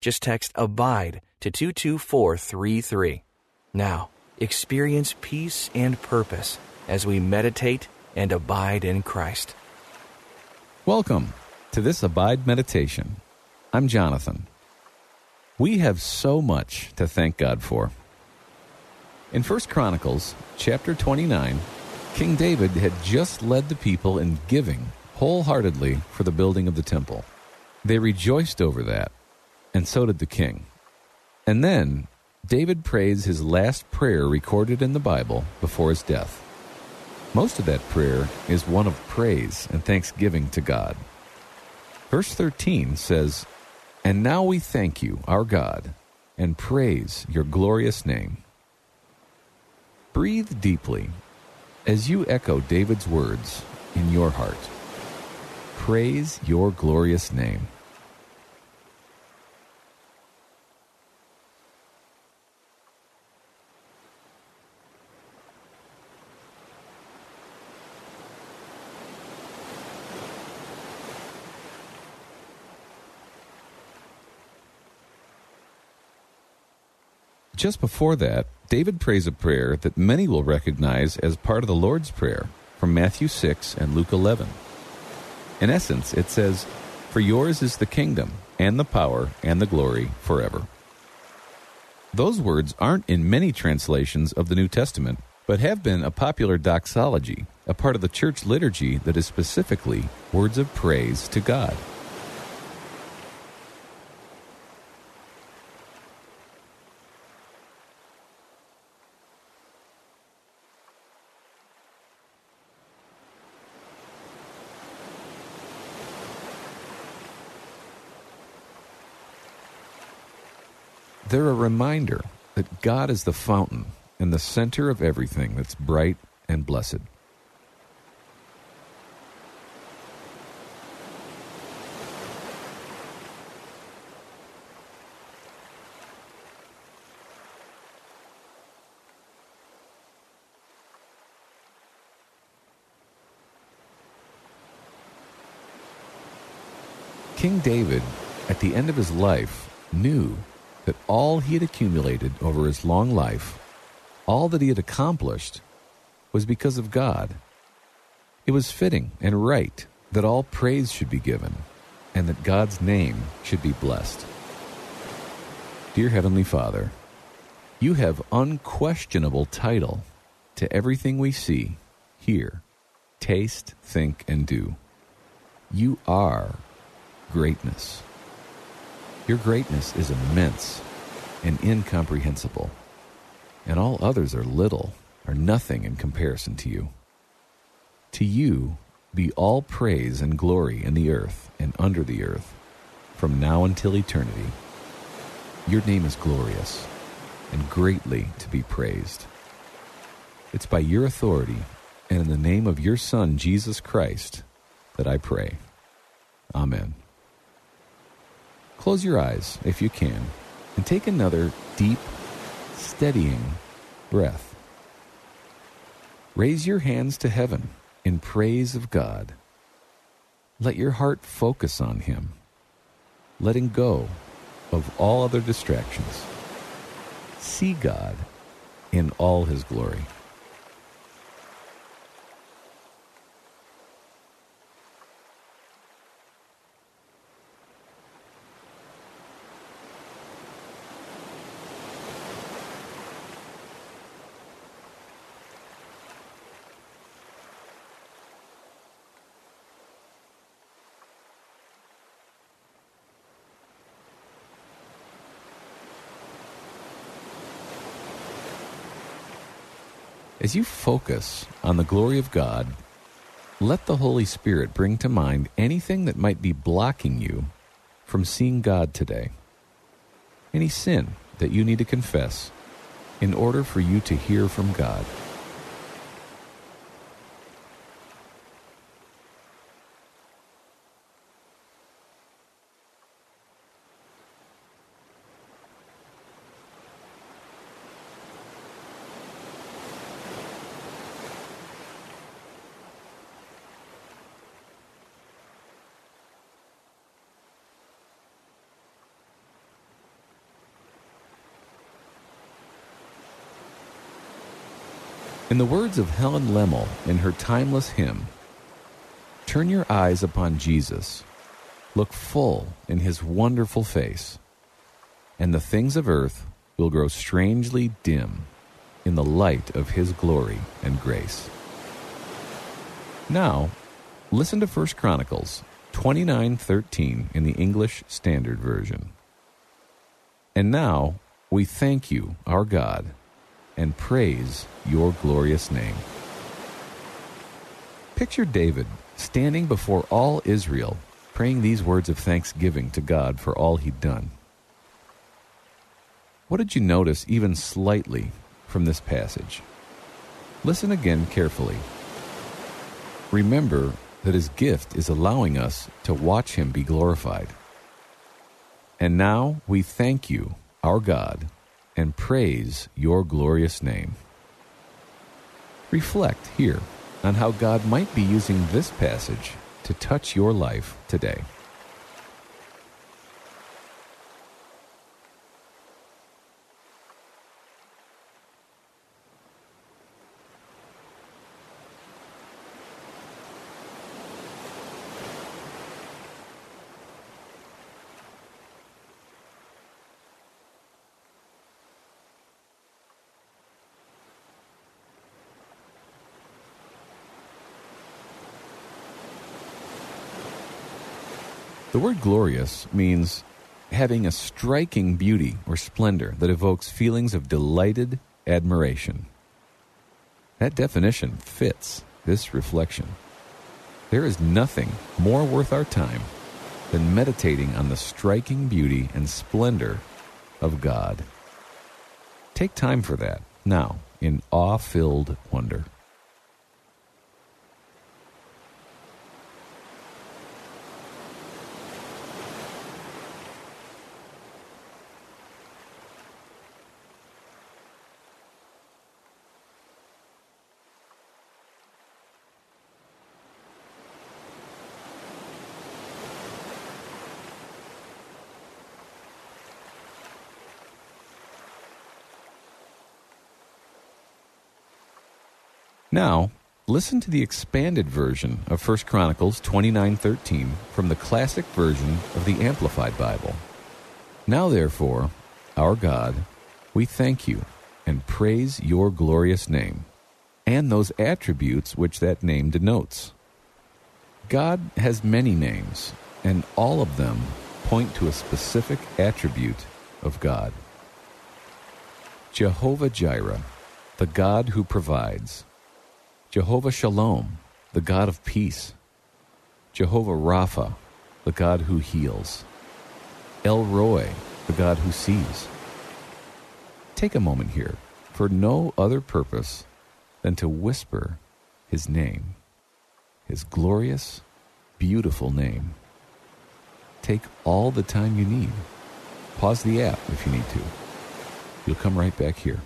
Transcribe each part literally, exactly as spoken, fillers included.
Just text ABIDE to two two four three three. Now, experience peace and purpose as we meditate and abide in Christ. Welcome to this Abide meditation. I'm Jonathan. We have so much to thank God for. In First Chronicles chapter twenty-nine, King David had just led the people in giving wholeheartedly for the building of the temple. They rejoiced over that. And so did the king. And then, David prays his last prayer recorded in the Bible before his death. Most of that prayer is one of praise and thanksgiving to God. Verse thirteen says, "And now we thank you, our God, and praise your glorious name." Breathe deeply as you echo David's words in your heart. Praise your glorious name. Just before that, David prays a prayer that many will recognize as part of the Lord's Prayer from Matthew six and Luke eleven. In essence, it says, "For yours is the kingdom and the power and the glory forever." Those words aren't in many translations of the New Testament, but have been a popular doxology, a part of the church liturgy that is specifically words of praise to God. They're a reminder that God is the fountain and the center of everything that's bright and blessed. King David, at the end of his life, knew that all he had accumulated over his long life, all that he had accomplished, was because of God. It was fitting and right that all praise should be given and that God's name should be blessed. Dear Heavenly Father, you have unquestionable title to everything we see, hear, taste, think, and do. You are greatness. Your greatness is immense and incomprehensible, and all others are little or nothing in comparison to you. To you be all praise and glory in the earth and under the earth, from now until eternity. Your name is glorious and greatly to be praised. It's by your authority and in the name of your Son, Jesus Christ, that I pray. Amen. Close your eyes, if you can, and take another deep, steadying breath. Raise your hands to heaven in praise of God. Let your heart focus on Him, letting go of all other distractions. See God in all His glory. As you focus on the glory of God, let the Holy Spirit bring to mind anything that might be blocking you from seeing God today. any sin that you need to confess in order for you to hear from God. In the words of Helen Lemmel in her timeless hymn, "Turn your eyes upon Jesus, look full in his wonderful face, and the things of earth will grow strangely dim in the light of his glory and grace." Now, listen to First Chronicles twenty-nine thirteen in the English Standard Version. "And now we thank you, our God, and praise your glorious name." Picture David standing before all Israel, praying these words of thanksgiving to God for all he'd done. What did you notice even slightly from this passage? Listen again carefully. Remember that his gift is allowing us to watch him be glorified. "And now we thank you, our God, and praise your glorious name." Reflect here on how God might be using this passage to touch your life today. The word glorious means having a striking beauty or splendor that evokes feelings of delighted admiration. That definition fits this reflection. There is nothing more worth our time than meditating on the striking beauty and splendor of God. Take time for that now in awe-filled wonder. Now, listen to the expanded version of First Chronicles twenty-nine thirteen from the classic version of the Amplified Bible. "Now therefore, our God, we thank you and praise your glorious name and those attributes which that name denotes." God has many names, and all of them point to a specific attribute of God. Jehovah-Jireh, the God who provides. Jehovah Shalom, the God of peace. Jehovah Rapha, the God who heals. El Roi, the God who sees. Take a moment here for no other purpose than to whisper his name, his glorious, beautiful name. Take all the time you need. Pause the app if you need to. You'll come right back here.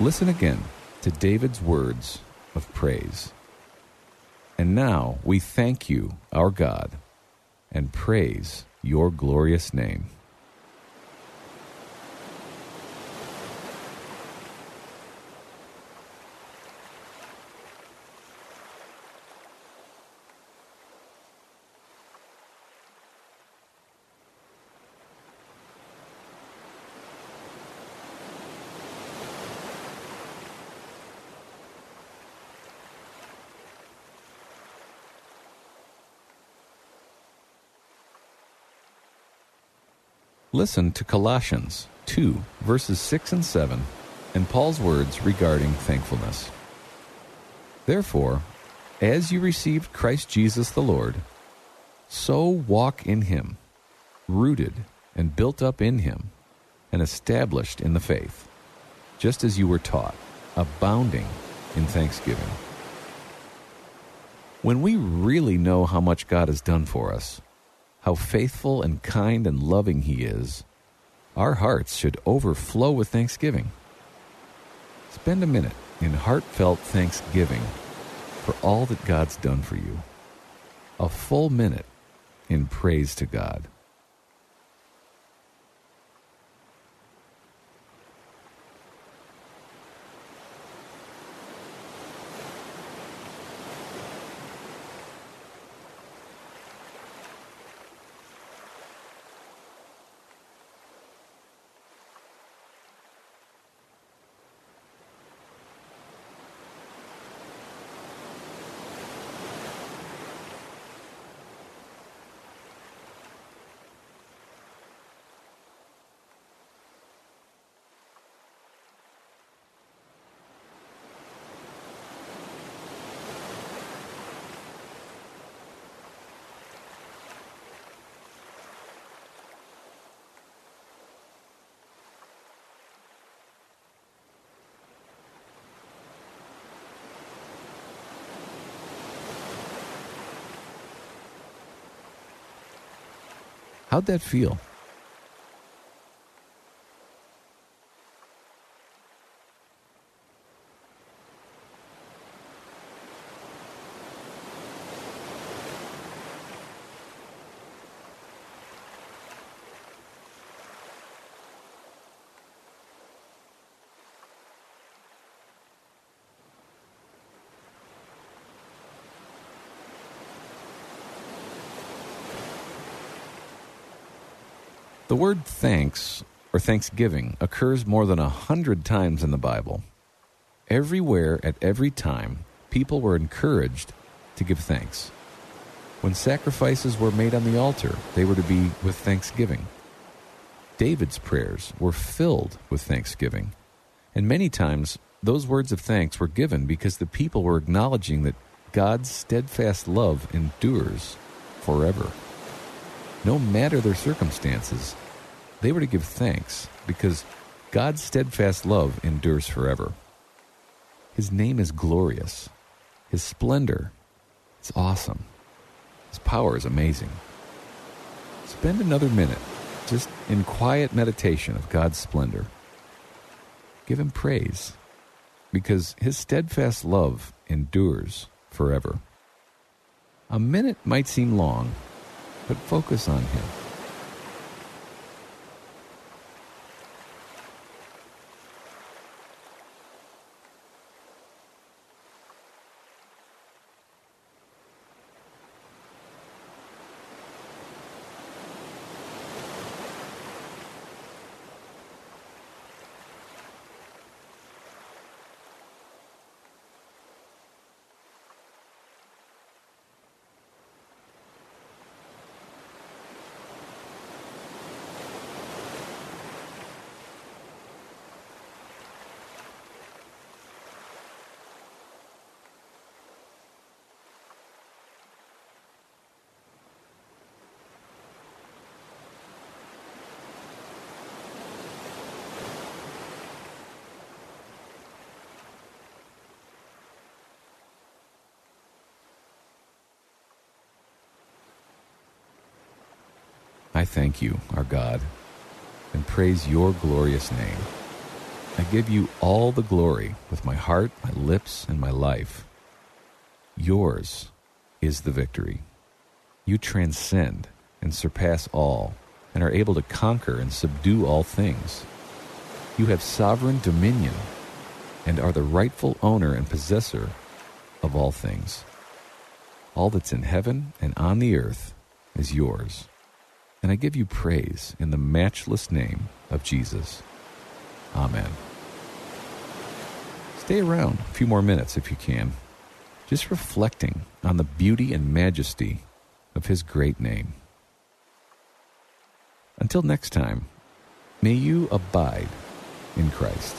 Listen again to David's words of praise. "And now we thank you, our God, and praise your glorious name." Listen to Colossians two, verses six and seven, and Paul's words regarding thankfulness. Therefore, as you received Christ Jesus the Lord, so walk in him, rooted and built up in him, and established in the faith, just as you were taught, abounding in thanksgiving. When we really know how much God has done for us, how faithful and kind and loving he is, our hearts should overflow with thanksgiving. Spend a minute in heartfelt thanksgiving for all that God's done for you. A full minute in praise to God. How'd that feel? The word thanks or thanksgiving occurs more than a hundred times in the Bible. Everywhere at every time, people were encouraged to give thanks. When sacrifices were made on the altar, they were to be with thanksgiving. David's prayers were filled with thanksgiving, and many times those words of thanks were given because the people were acknowledging that God's steadfast love endures forever. No matter their circumstances, they were to give thanks because God's steadfast love endures forever. His name is glorious. His splendor is awesome. His power is amazing. Spend another minute just in quiet meditation of God's splendor. Give him praise because his steadfast love endures forever. A minute might seem long, but focus on him. I thank you, our God, and praise your glorious name. I give you all the glory with my heart, my lips, and my life. Yours is the victory. You transcend and surpass all, and are able to conquer and subdue all things. You have sovereign dominion, and are the rightful owner and possessor of all things. All that's in heaven and on the earth is yours. And I give you praise in the matchless name of Jesus. Amen. Stay around a few more minutes if you can, just reflecting on the beauty and majesty of his great name. Until next time, may you abide in Christ.